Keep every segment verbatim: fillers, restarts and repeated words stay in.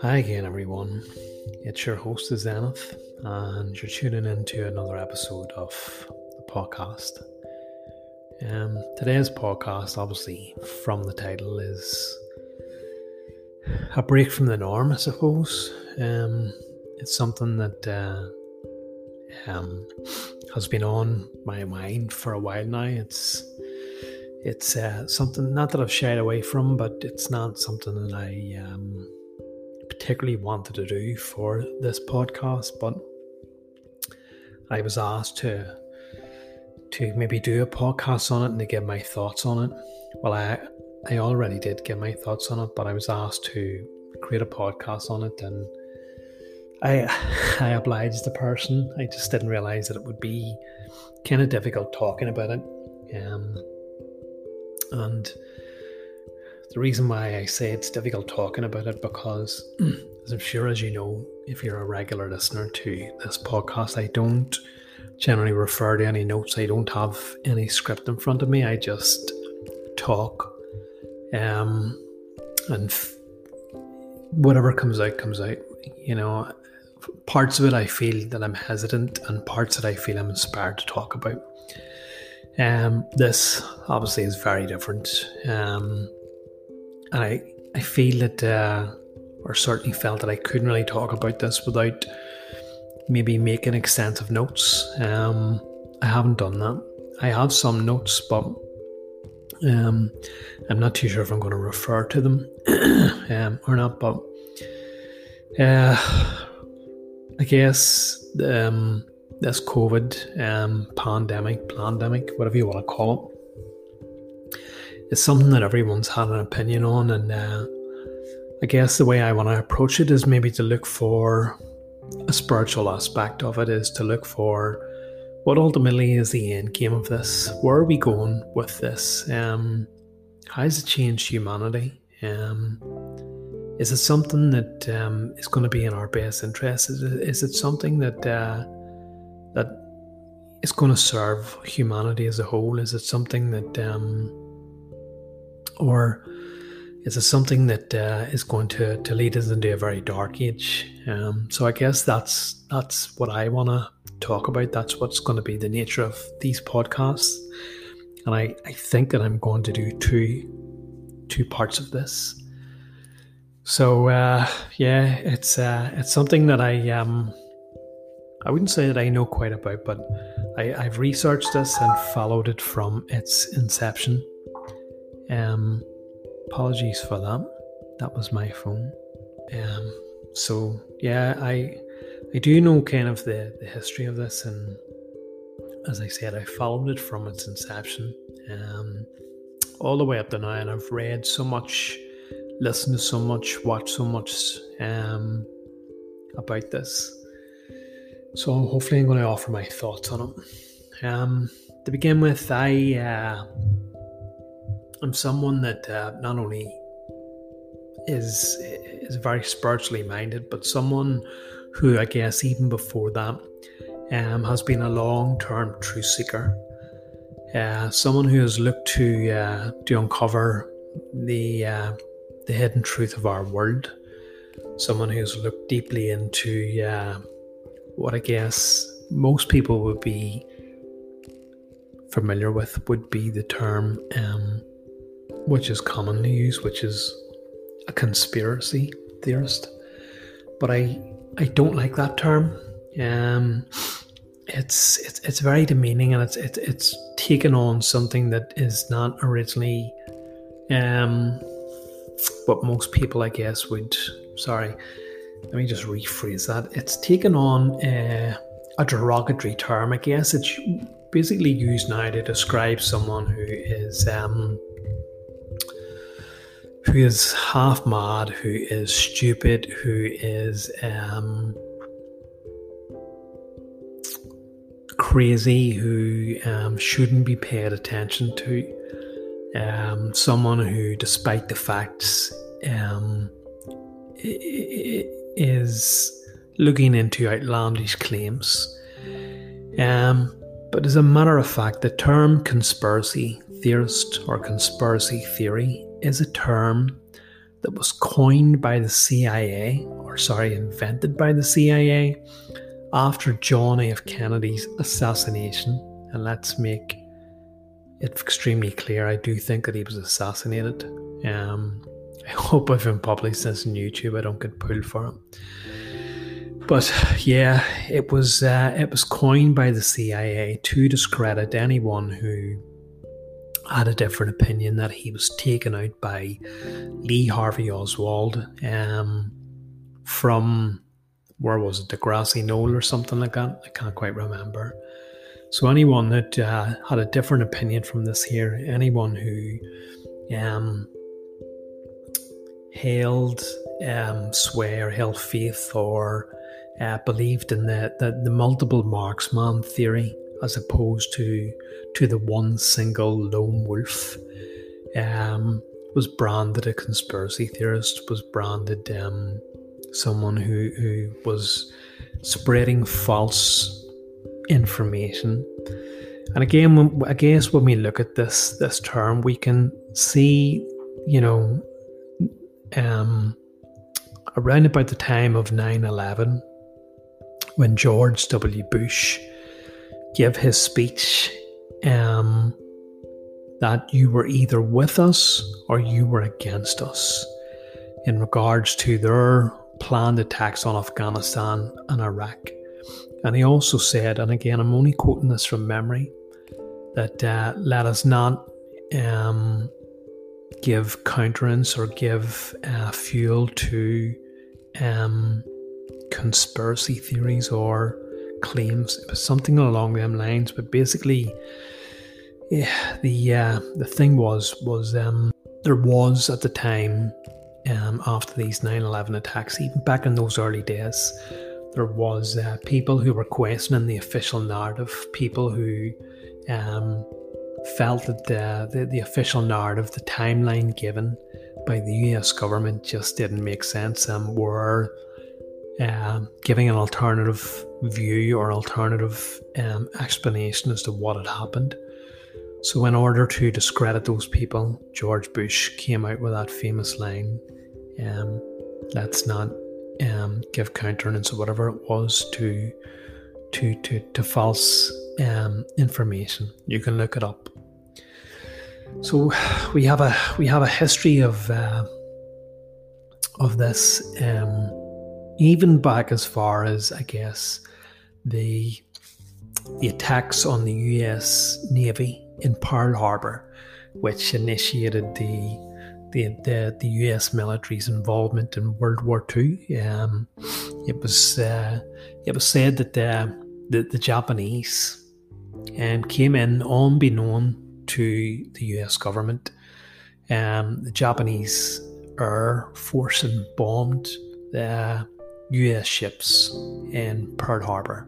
Hi again, everyone. It's your host, Zenith, and you're tuning in to another episode of the podcast. Um, today's podcast, obviously, from the title, is a break from the norm, I suppose. Um, it's something that uh, um, has been on my mind for a while now. It's it's uh, something, not that I've shied away from, but it's not something that I... Um, particularly wanted to do for this podcast, but I was asked to to maybe do a podcast on it and to give my thoughts on it. Well, I I already did give my thoughts on it, but I was asked to create a podcast on it, and I I obliged the person. I just didn't realise that it would be kind of difficult talking about it, um, and. The reason why I say it's difficult talking about it, because as I'm sure as you know, if you're a regular listener to this podcast, I don't generally refer to any notes. I don't have any script in front of me. I just talk um, and f- whatever comes out, comes out. You know, parts of it I feel that I'm hesitant and parts that I feel I'm inspired to talk about. Um, this obviously is very different. Um And I, I feel that, uh, or certainly felt that I couldn't really talk about this without maybe making extensive notes. Um, I haven't done that. I have some notes, but um, I'm not too sure if I'm going to refer to them um, or not. But uh, I guess um, this COVID um, pandemic, pandemic, whatever you want to call it, it's something that everyone's had an opinion on, and uh, I guess the way I want to approach it is maybe to look for a spiritual aspect of it, is to look for what ultimately is the end game of this. Where are we going with this? Um, how has it changed humanity? Um, is it something that um, is going to be in our best interest? Is it, is it something that uh, that is going to serve humanity as a whole? Is it something that... Um, Or is it something that uh, is going to, to lead us into a very dark age? Um, so I guess that's that's what I want to talk about. That's what's going to be the nature of these podcasts. And I, I think that I'm going to do two, two parts of this. So uh, yeah, it's uh, it's something that I um I wouldn't say that I know quite about, but I, I've researched this and followed it from its inception. Um, apologies for that. That was my phone. Um, so yeah, I I do know kind of the, the history of this, and as I said, I followed it from its inception, um, all the way up to now, and I've read so much, listened to so much, watched so much um, about this. So hopefully, I'm going to offer my thoughts on it. Um, to begin with, I. Uh, I'm someone that uh, not only is is very spiritually minded, but someone who, I guess, even before that, um, has been a long-term truth seeker. Uh, someone who has looked to uh, to uncover the uh, the hidden truth of our world. Someone who's looked deeply into uh, what I guess most people would be familiar with, would be the term. Um, which is commonly used, which is a conspiracy theorist. But I I don't like that term. Um, it's it's it's very demeaning, and it's it's it's taken on something that is not originally um what most people, I guess, would... Sorry, let me just rephrase that. It's taken on uh, a derogatory term, I guess. It's basically used now to describe someone who is... Um, who is half mad, who is stupid, who is um, crazy, who um, shouldn't be paid attention to, um, someone who, despite the facts, um, is looking into outlandish claims. Um, but as a matter of fact, the term conspiracy theorist or conspiracy theory is a term that was coined by the C I A, or sorry, invented by the C I A after John F. Kennedy's assassination. And let's make it extremely clear, I do think that he was assassinated. Um, I hope I've been published this on YouTube, I don't get pulled for it. But yeah, it was uh, it was coined by the C I A to discredit anyone who had a different opinion that he was taken out by Lee Harvey Oswald um, from, where was it, Degrassi Knoll or something like that? I can't quite remember. So anyone that uh, had a different opinion from this here, anyone who um, held um, swear, held faith or uh, believed in the, the, the multiple marksman theory, as opposed to to the one single lone wolf, um, was branded a conspiracy theorist, was branded um, someone who, who was spreading false information. And again, when, I guess when we look at this this term, we can see, you know, um, around about the time of nine eleven, when George W. Bush give his speech um, that you were either with us or you were against us in regards to their planned attacks on Afghanistan and Iraq. And he also said, and again I'm only quoting this from memory, that uh, let us not um, give countenance or give uh, fuel to um, conspiracy theories or claims. It was something along them lines, but basically, yeah, the uh, the thing was was um, there was at the time um, after these nine eleven attacks, even back in those early days, there was uh, people who were questioning the official narrative, people who um, felt that the, the the official narrative, the timeline given by the U S government, just didn't make sense, and were Uh, giving an alternative view or alternative um, explanation as to what had happened. So in order to discredit those people, George Bush came out with that famous line, um, let's not um, give countenance or whatever it was to to to, to false um, information. You can look it up. So we have a we have a history of uh, of this, um even back as far as, I guess, the the attacks on the U S Navy in Pearl Harbor, which initiated the the the, the U S military's involvement in World War Two. Um, it was uh, it was said that the the, the Japanese um, came in unbeknown to the U S government. Um, the Japanese Air Force bombed the U S ships in Pearl Harbor,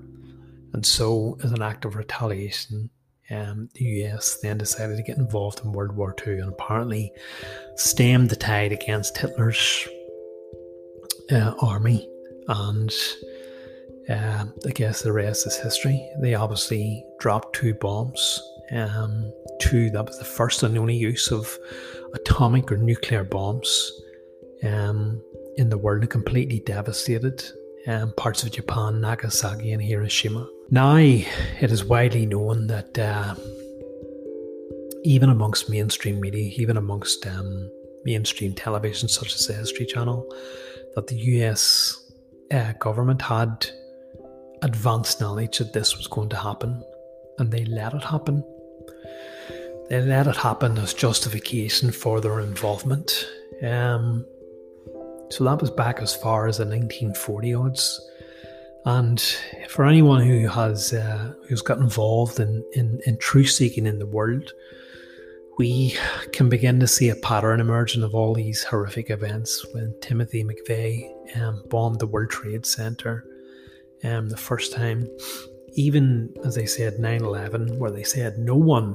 and so as an act of retaliation, um, the U S then decided to get involved in World War Two and apparently stemmed the tide against Hitler's uh, army, and uh, I guess the rest is history. They obviously dropped two bombs, um, two that was the first and only use of atomic or nuclear bombs um in the world, and completely devastated um, parts of Japan, Nagasaki and Hiroshima. Now, it is widely known that uh, even amongst mainstream media, even amongst um, mainstream television such as the History Channel, that the U S uh, government had advanced knowledge that this was going to happen, and they let it happen. They let it happen as justification for their involvement. Um, So that was back as far as the nineteen forty odds, and for anyone who has uh, who's got involved in, in, in truth seeking in the world, we can begin to see a pattern emerging of all these horrific events. When Timothy McVeigh um, bombed the World Trade Center um, the first time, even as they said nine eleven, where they said no one,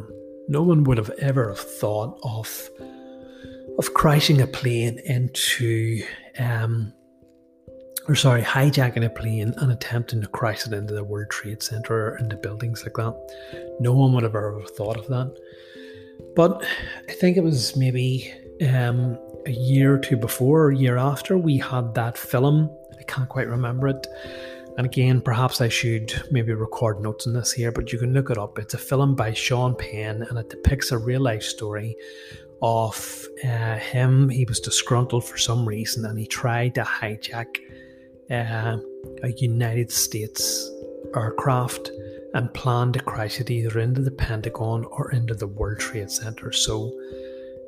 no one would have ever have thought of of crashing a plane into, um, or sorry, hijacking a plane and attempting to crash it into the World Trade Center or into buildings like that. No one would have ever thought of that. But I think it was maybe um, a year or two before or a year after, we had that film. I can't quite remember it. And again, perhaps I should maybe record notes on this here, but you can look it up. It's a film by Sean Penn, and it depicts a real-life story of uh, him. He was disgruntled for some reason, and he tried to hijack uh, a United States aircraft and planned to crash it either into the Pentagon or into the World Trade Center. So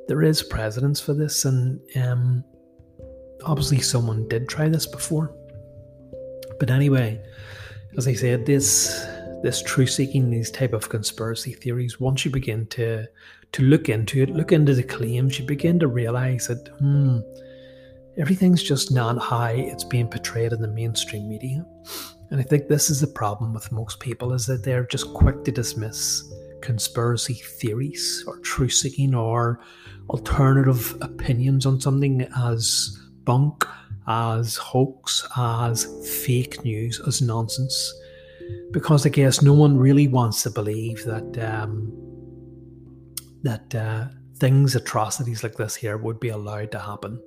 there is precedence for this, and um, obviously someone did try this before. But anyway, as I said, this this truth-seeking, these type of conspiracy theories, once you begin to to look into it, look into the claims, you begin to realise that hmm, everything's just not how it's being portrayed in the mainstream media. And I think this is the problem with most people, is that they're just quick to dismiss conspiracy theories or truth-seeking or alternative opinions on something as bunk, as hoax, as fake news, as nonsense, because I guess no one really wants to believe that um, that uh, things, atrocities like this here would be allowed to happen.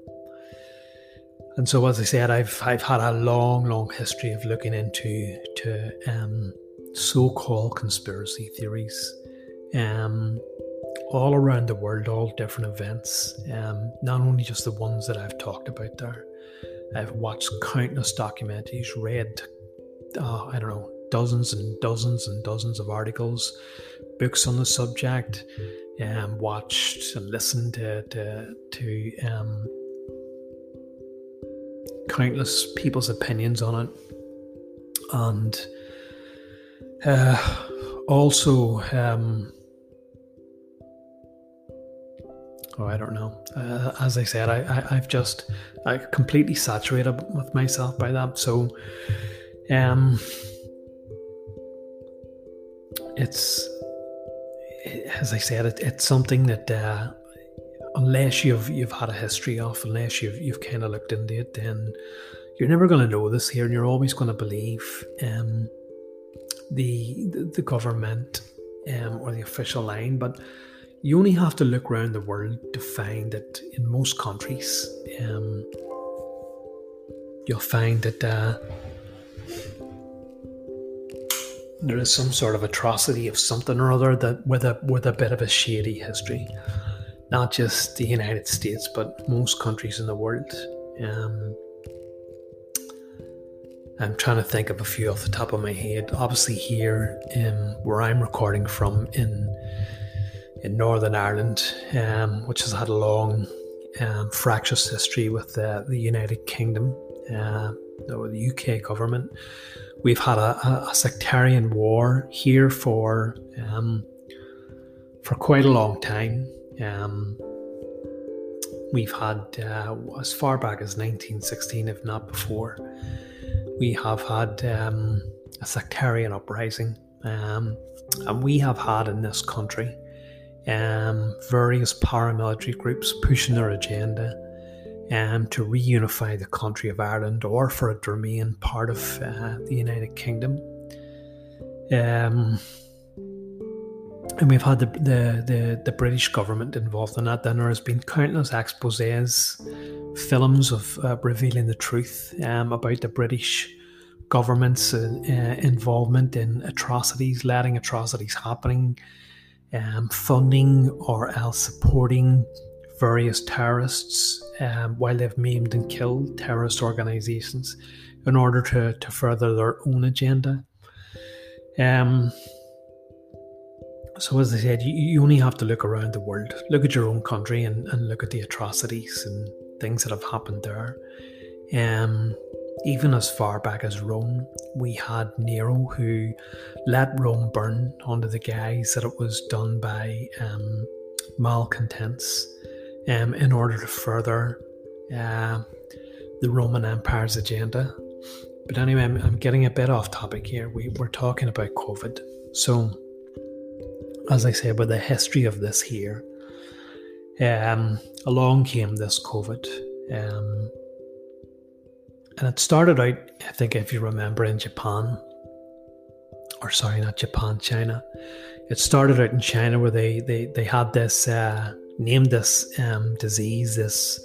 And so, as I said, I've I've had a long, long history of looking into to um, so-called conspiracy theories, um, all around the world, all different events, um, not only just the ones that I've talked about there. I've watched countless documentaries, read, uh, I don't know, dozens and dozens and dozens of articles, books on the subject, um, watched and listened to to, to um, countless people's opinions on it, and uh, also, um, oh, I don't know. Uh, as I said, I, I, I've just I completely saturated with myself by that. So um, it's, as I said, it, it's something that uh, unless you've you've had a history of, unless you've you've kind of looked into it, then you're never going to know this here, and you're always going to believe um, the, the the government um, or the official line, but. You only have to look around the world to find that in most countries, um, you'll find that uh, there is some sort of atrocity of something or other that with a with a bit of a shady history. Not just the United States, but most countries in the world. Um, I'm trying to think of a few off the top of my head. Obviously, here um, where I'm recording from in. in Northern Ireland, um, which has had a long um, fractious history with uh, the United Kingdom uh, or the U K government. We've had a, a sectarian war here for um, for quite a long time. Um, we've had uh, as far back as nineteen sixteen, if not before, we have had um, a sectarian uprising, um, and we have had in this country Um, various paramilitary groups pushing their agenda um, to reunify the country of Ireland or for it to remain part of uh, the United Kingdom. Um, and we've had the, the, the, the British government involved in that. Then there has been countless exposés, films of uh, revealing the truth um, about the British government's uh, involvement in atrocities, letting atrocities happening, Um, funding or else supporting various terrorists um, while they've maimed and killed terrorist organisations in order to, to further their own agenda. Um, so as I said, you, you only have to look around the world, look at your own country and, and look at the atrocities and things that have happened there. Um, Even as far back as Rome, we had Nero who let Rome burn under the guise that it was done by um, malcontents um, in order to further uh, the Roman Empire's agenda. But anyway, I'm, I'm getting a bit off topic here. We, we're talking about COVID. So, as I said, with the history of this here, um, along came this COVID. Um, And it started out, I think, if you remember, in Japan, or sorry, not Japan, China. It started out in China where they, they, they had this, uh, named this um, disease, this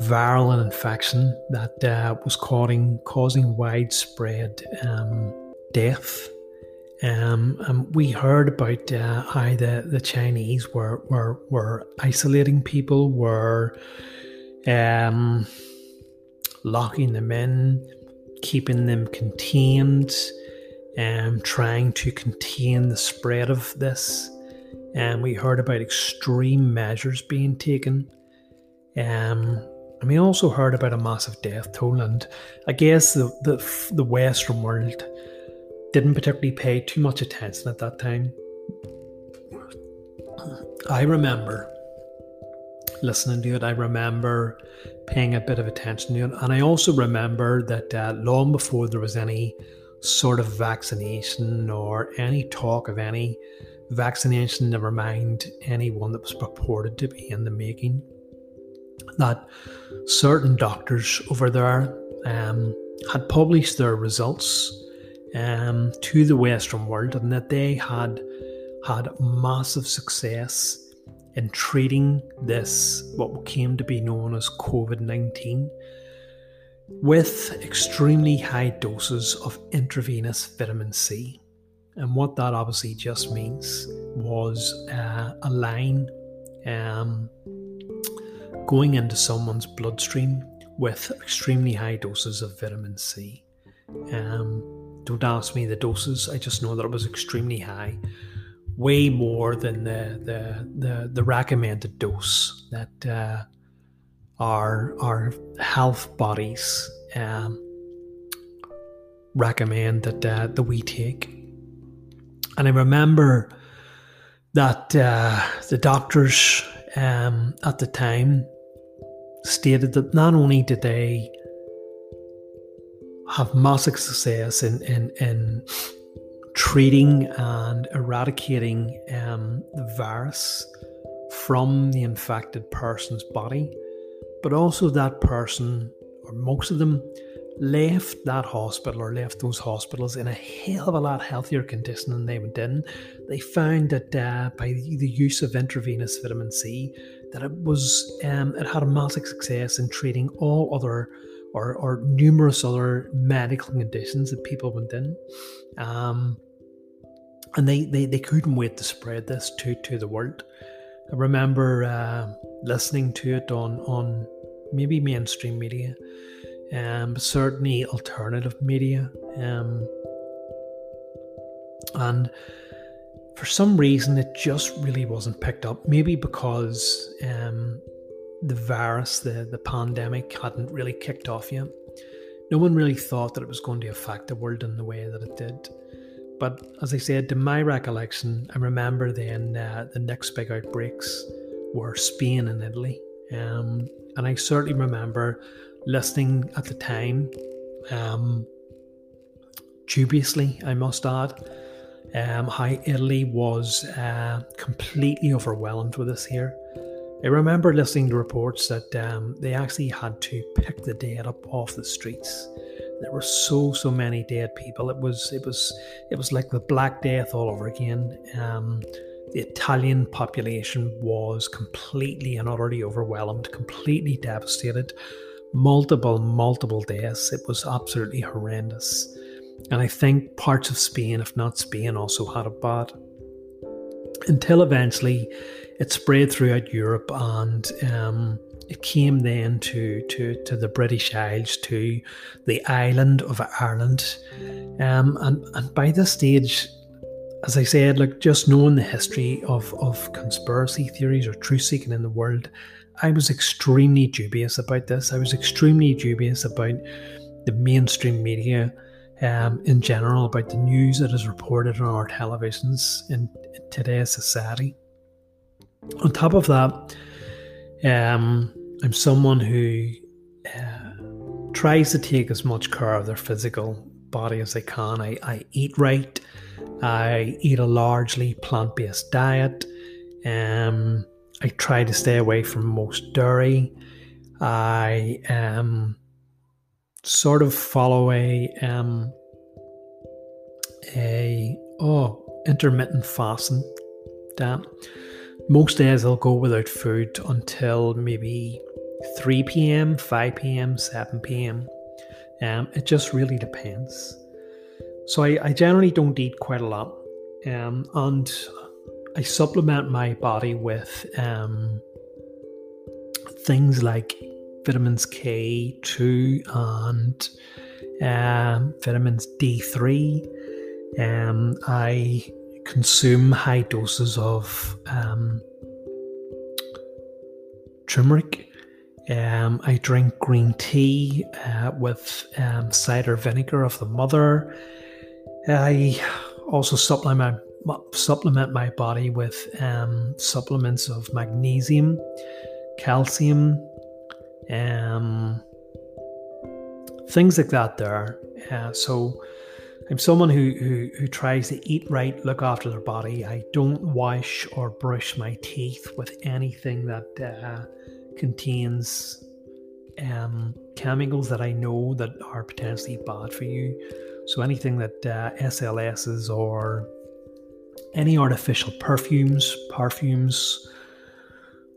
viral infection that uh, was causing, causing widespread um, death. Um, and we heard about uh, how the, the Chinese were, were were isolating people, were um, locking them in, keeping them contained, um, trying to contain the spread of this. And we heard about extreme measures being taken. Um, and we also heard about a massive death toll. And I guess the the, the Western world didn't particularly pay too much attention at that time. I remember listening to it. I remember paying a bit of attention to it. And I also remember that uh, long before there was any sort of vaccination or any talk of any vaccination, never mind anyone that was purported to be in the making, that certain doctors over there um, had published their results Um, to the Western world, and that they had had massive success in treating this, what came to be known as COVID nineteen, with extremely high doses of intravenous vitamin C. And what that obviously just means was uh, a line um, going into someone's bloodstream with extremely high doses of vitamin C. Um, Don't ask me the doses. I just know that it was extremely high, way more than the the the, the recommended dose that uh, our our health bodies um, recommend that uh, that we take. And I remember that uh, the doctors um, at the time stated that not only did they have massive success in, in, in treating and eradicating um, the virus from the infected person's body, but also that person, or most of them, left that hospital or left those hospitals in a hell of a lot healthier condition than they went in. They found that uh, by the use of intravenous vitamin C, that it was um, it had a massive success in treating all other Or, or numerous other medical conditions that people went in, um, and they, they, they couldn't wait to spread this to, to the world. I remember uh, listening to it on, on maybe mainstream media, um, but certainly alternative media, um, and for some reason it just really wasn't picked up. Maybe because Um, the virus, the, the pandemic hadn't really kicked off yet. No one really thought that it was going to affect the world in the way that it did. But as I said, to my recollection, I remember then uh, the next big outbreaks were Spain and Italy. Um, and I certainly remember listening at the time, um, dubiously, I must add, um, how Italy was uh, completely overwhelmed with this here. I remember listening to reports that um, they actually had to pick the dead up off the streets. There were so, so many dead people. It was it was, it was like the Black Death all over again. Um, the Italian population was completely and utterly overwhelmed, completely devastated. Multiple, multiple deaths. It was absolutely horrendous. And I think parts of Spain, if not Spain, also had it bad. Until eventually it spread throughout Europe, and um, it came then to, to, to the British Isles, to the island of Ireland. Um, and, and by this stage, as I said, like, just knowing the history of, of conspiracy theories or truth-seeking in the world, I was extremely dubious about this. I was extremely dubious about the mainstream media um, in general, about the news that is reported on our televisions in today's society. On top of that, um, I'm someone who uh, tries to take as much care of their physical body as they can. I, I eat right. I eat a largely plant-based diet. Um, I try to stay away from most dairy. I um, sort of follow a um, a oh intermittent fasting diet. Most days I'll go without food until maybe three p.m., five p.m., seven p.m. Um, it just really depends. So I, I generally don't eat quite a lot, um, and I supplement my body with um, things like vitamins K two and um, vitamins D three. Um, I consume high doses of um, turmeric. Um, I drink green tea uh, with um, cider vinegar of the mother. I also supplement my, supplement my body with um, supplements of magnesium, calcium, um, things like that there. Uh, so I'm someone who, who, who tries to eat right, look after their body. I don't wash or brush my teeth with anything that... Uh, contains um, chemicals that I know that are potentially bad for you. So anything that uh, S L S's or any artificial perfumes, perfumes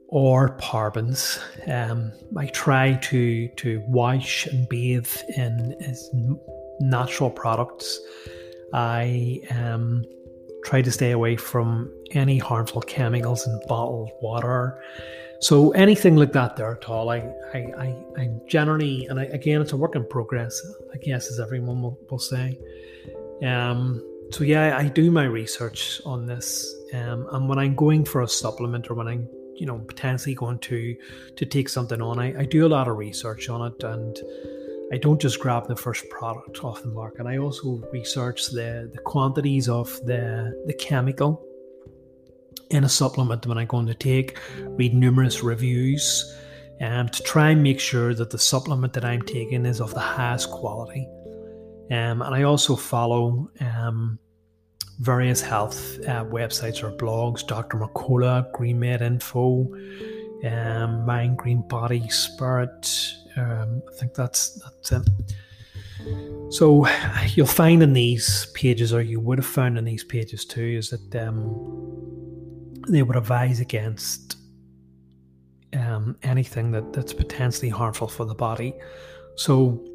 or parabens. Um, I try to to wash and bathe in natural products. I um, try to stay away from any harmful chemicals in bottled water. So anything like that there at all, I, I, I, I generally, and I, again, it's a work in progress, I guess, as everyone will, will say. Um, so yeah, I do my research on this. Um, and when I'm going for a supplement or when I'm, you know, potentially going to, to take something on, I, I do a lot of research on it, and I don't just grab the first product off the market. I also research the, the quantities of the, the chemical in a supplement that I'm going to take, read numerous reviews, and um, to try and make sure that the supplement that I'm taking is of the highest quality. Um, and I also follow um, various health uh, websites or blogs, Doctor Mercola, GreenMed Info, um, Mind Green Body Spirit. Um, I think that's that's it. So you'll find in these pages, or you would have found in these pages too, is that um, they would advise against um, anything that, that's potentially harmful for the body. So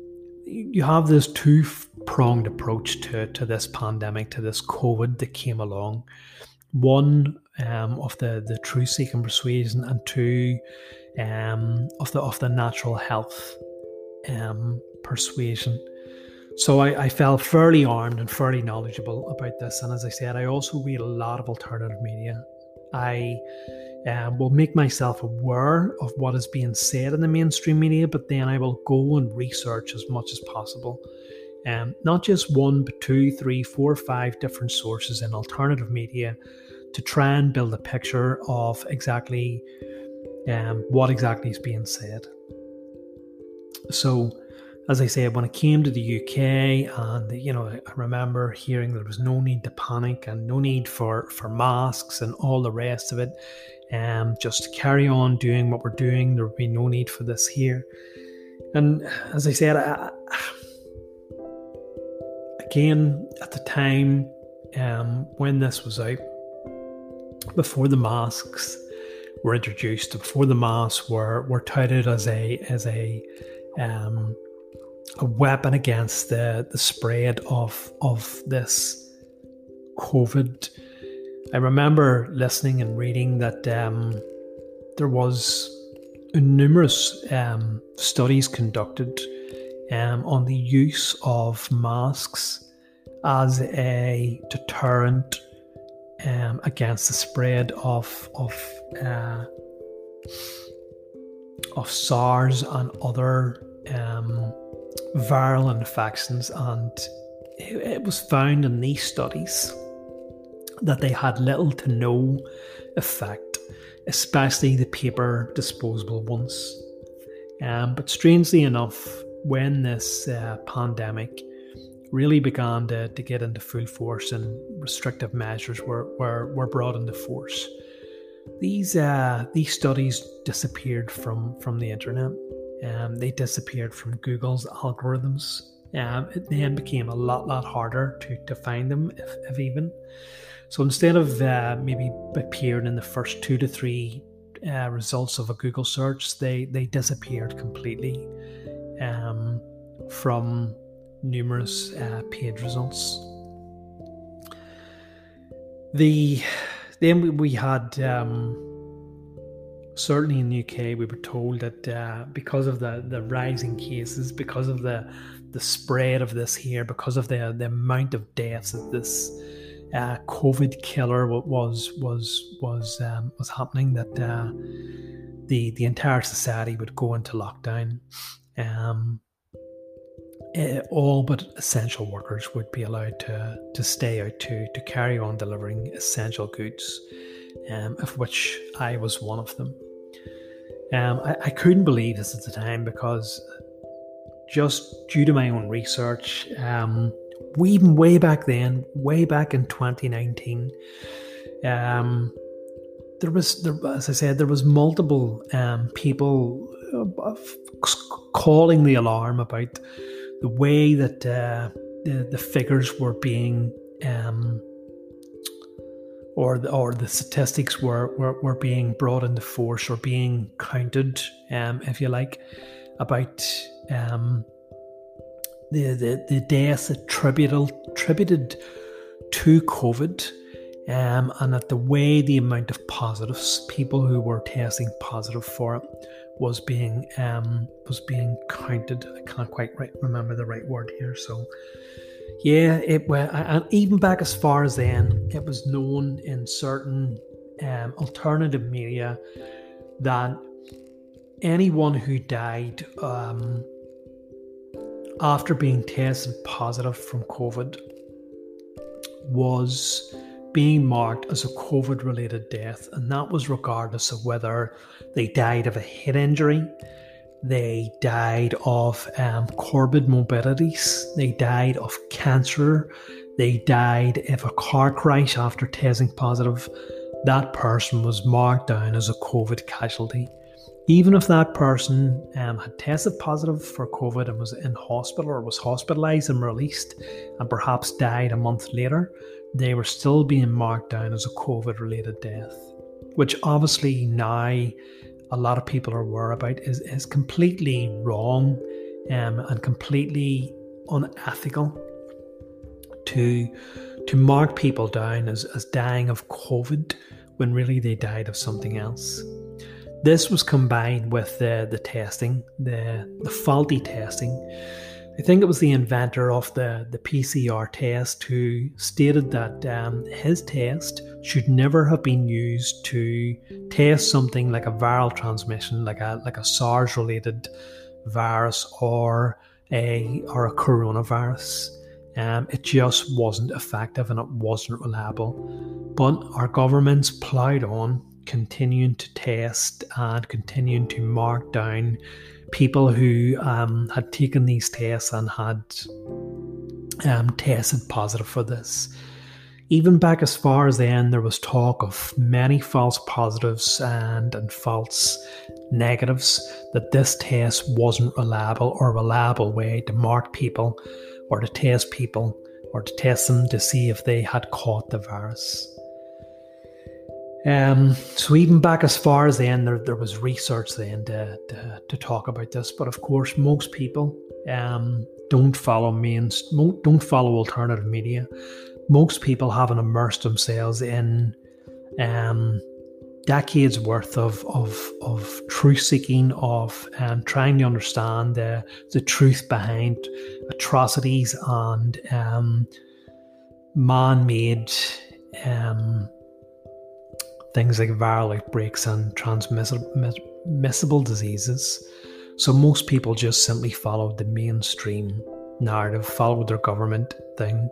you have this two-pronged approach to, to this pandemic, to this COVID that came along. One um, of the, the truth-seeking persuasion, and two um, of the of the natural health um, persuasion. So I, I felt fairly armed and fairly knowledgeable about this. And as I said, I also read a lot of alternative media. I uh, will make myself aware of what is being said in the mainstream media, but then I will go and research as much as possible. Um, not just one, but two, three, four, five different sources in alternative media to try and build a picture of exactly um, what exactly is being said. So, as I said, when it came to the U K, and you know, I remember hearing there was no need to panic and no need for, for masks and all the rest of it. Um, just carry on doing what we're doing. There would be no need for this here. And as I said, I, again, at the time um, when this was out, before the masks were introduced, before the masks were were touted as a as a um. a weapon against the, the spread of of this COVID. I remember listening and reading that um, there was numerous um, studies conducted um, on the use of masks as a deterrent um, against the spread of of uh, of SARS and other um, viral infections, and it was found in these studies that they had little to no effect, especially the paper disposable ones. Um, but strangely enough, when this uh, pandemic really began to, to get into full force and restrictive measures were, were, were brought into force, these uh, these studies disappeared from, from the internet. Um, they disappeared from Google's algorithms. Um, it then became a lot, lot harder to, to find them, if, if even. So instead of uh, maybe appearing in the first two to three uh, results of a Google search, they they disappeared completely um, from numerous uh, page results. The then we had um, certainly in the U K, we were told that uh, because of the the rising cases, because of the the spread of this here, because of the the amount of deaths that this uh, COVID killer was was was um, was happening, that uh, the the entire society would go into lockdown. Um, Uh, all but essential workers would be allowed to, to stay out to, to carry on delivering essential goods, um, of which I was one of them. Um, I, I couldn't believe this at the time, because just due to my own research, um, we even way back then, way back in twenty nineteen, um, there was, there, as I said, there was multiple um, people calling the alarm about the way that uh, the, the figures were being, um, or the, or the statistics were, were, were being brought into force, or being counted, um, if you like, about um, the, the the deaths attributable attributed to COVID, um, and that the way the amount of positives, people who were testing positive for it, was being um was being counted. I can't quite right, remember the right word here. So yeah, it well, and even back as far as then, it was known in certain um, alternative media that anyone who died um, after being tested positive from COVID was being marked as a COVID-related death, and that was regardless of whether they died of a head injury, they died of um, morbid morbidities, they died of cancer, they died of a car crash after testing positive. That person was marked down as a COVID casualty, even if that person um, had tested positive for COVID and was in hospital or was hospitalised and released, and perhaps died a month later. They were still being marked down as a COVID-related death, which obviously now a lot of people are aware about is, is completely wrong um, and completely unethical to to mark people down as, as dying of COVID when really they died of something else. This was combined with the, the testing, the, the faulty testing. I think it was the inventor of the, the P C R test who stated that um, his test should never have been used to test something like a viral transmission, like a like a SARS-related virus or a or a coronavirus. Um, it just wasn't effective and it wasn't reliable. But our governments ploughed on, continuing to test and continuing to mark down people who um, had taken these tests and had um, tested positive for this. Even back as far as then, there was talk of many false positives and, and false negatives, that this test wasn't reliable or a reliable way to mark people or to test people or to test them to see if they had caught the virus. Um, so even back as far as then, there, there was research then to, to, to talk about this. But of course, most people um, don't follow mains, don't follow alternative media. Most people haven't immersed themselves in um, decades worth of of, of truth seeking, of um, trying to understand the the truth behind atrocities and um, man-made. Um, Things like viral outbreaks and transmissible diseases. So most people just simply followed the mainstream narrative, followed their government thing.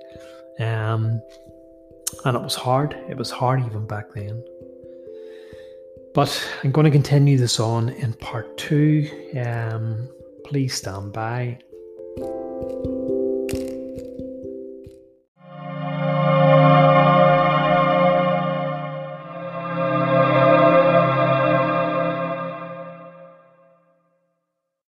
Um, and it was hard. It was hard even back then. But I'm going to continue this on in part two. Um, please stand by.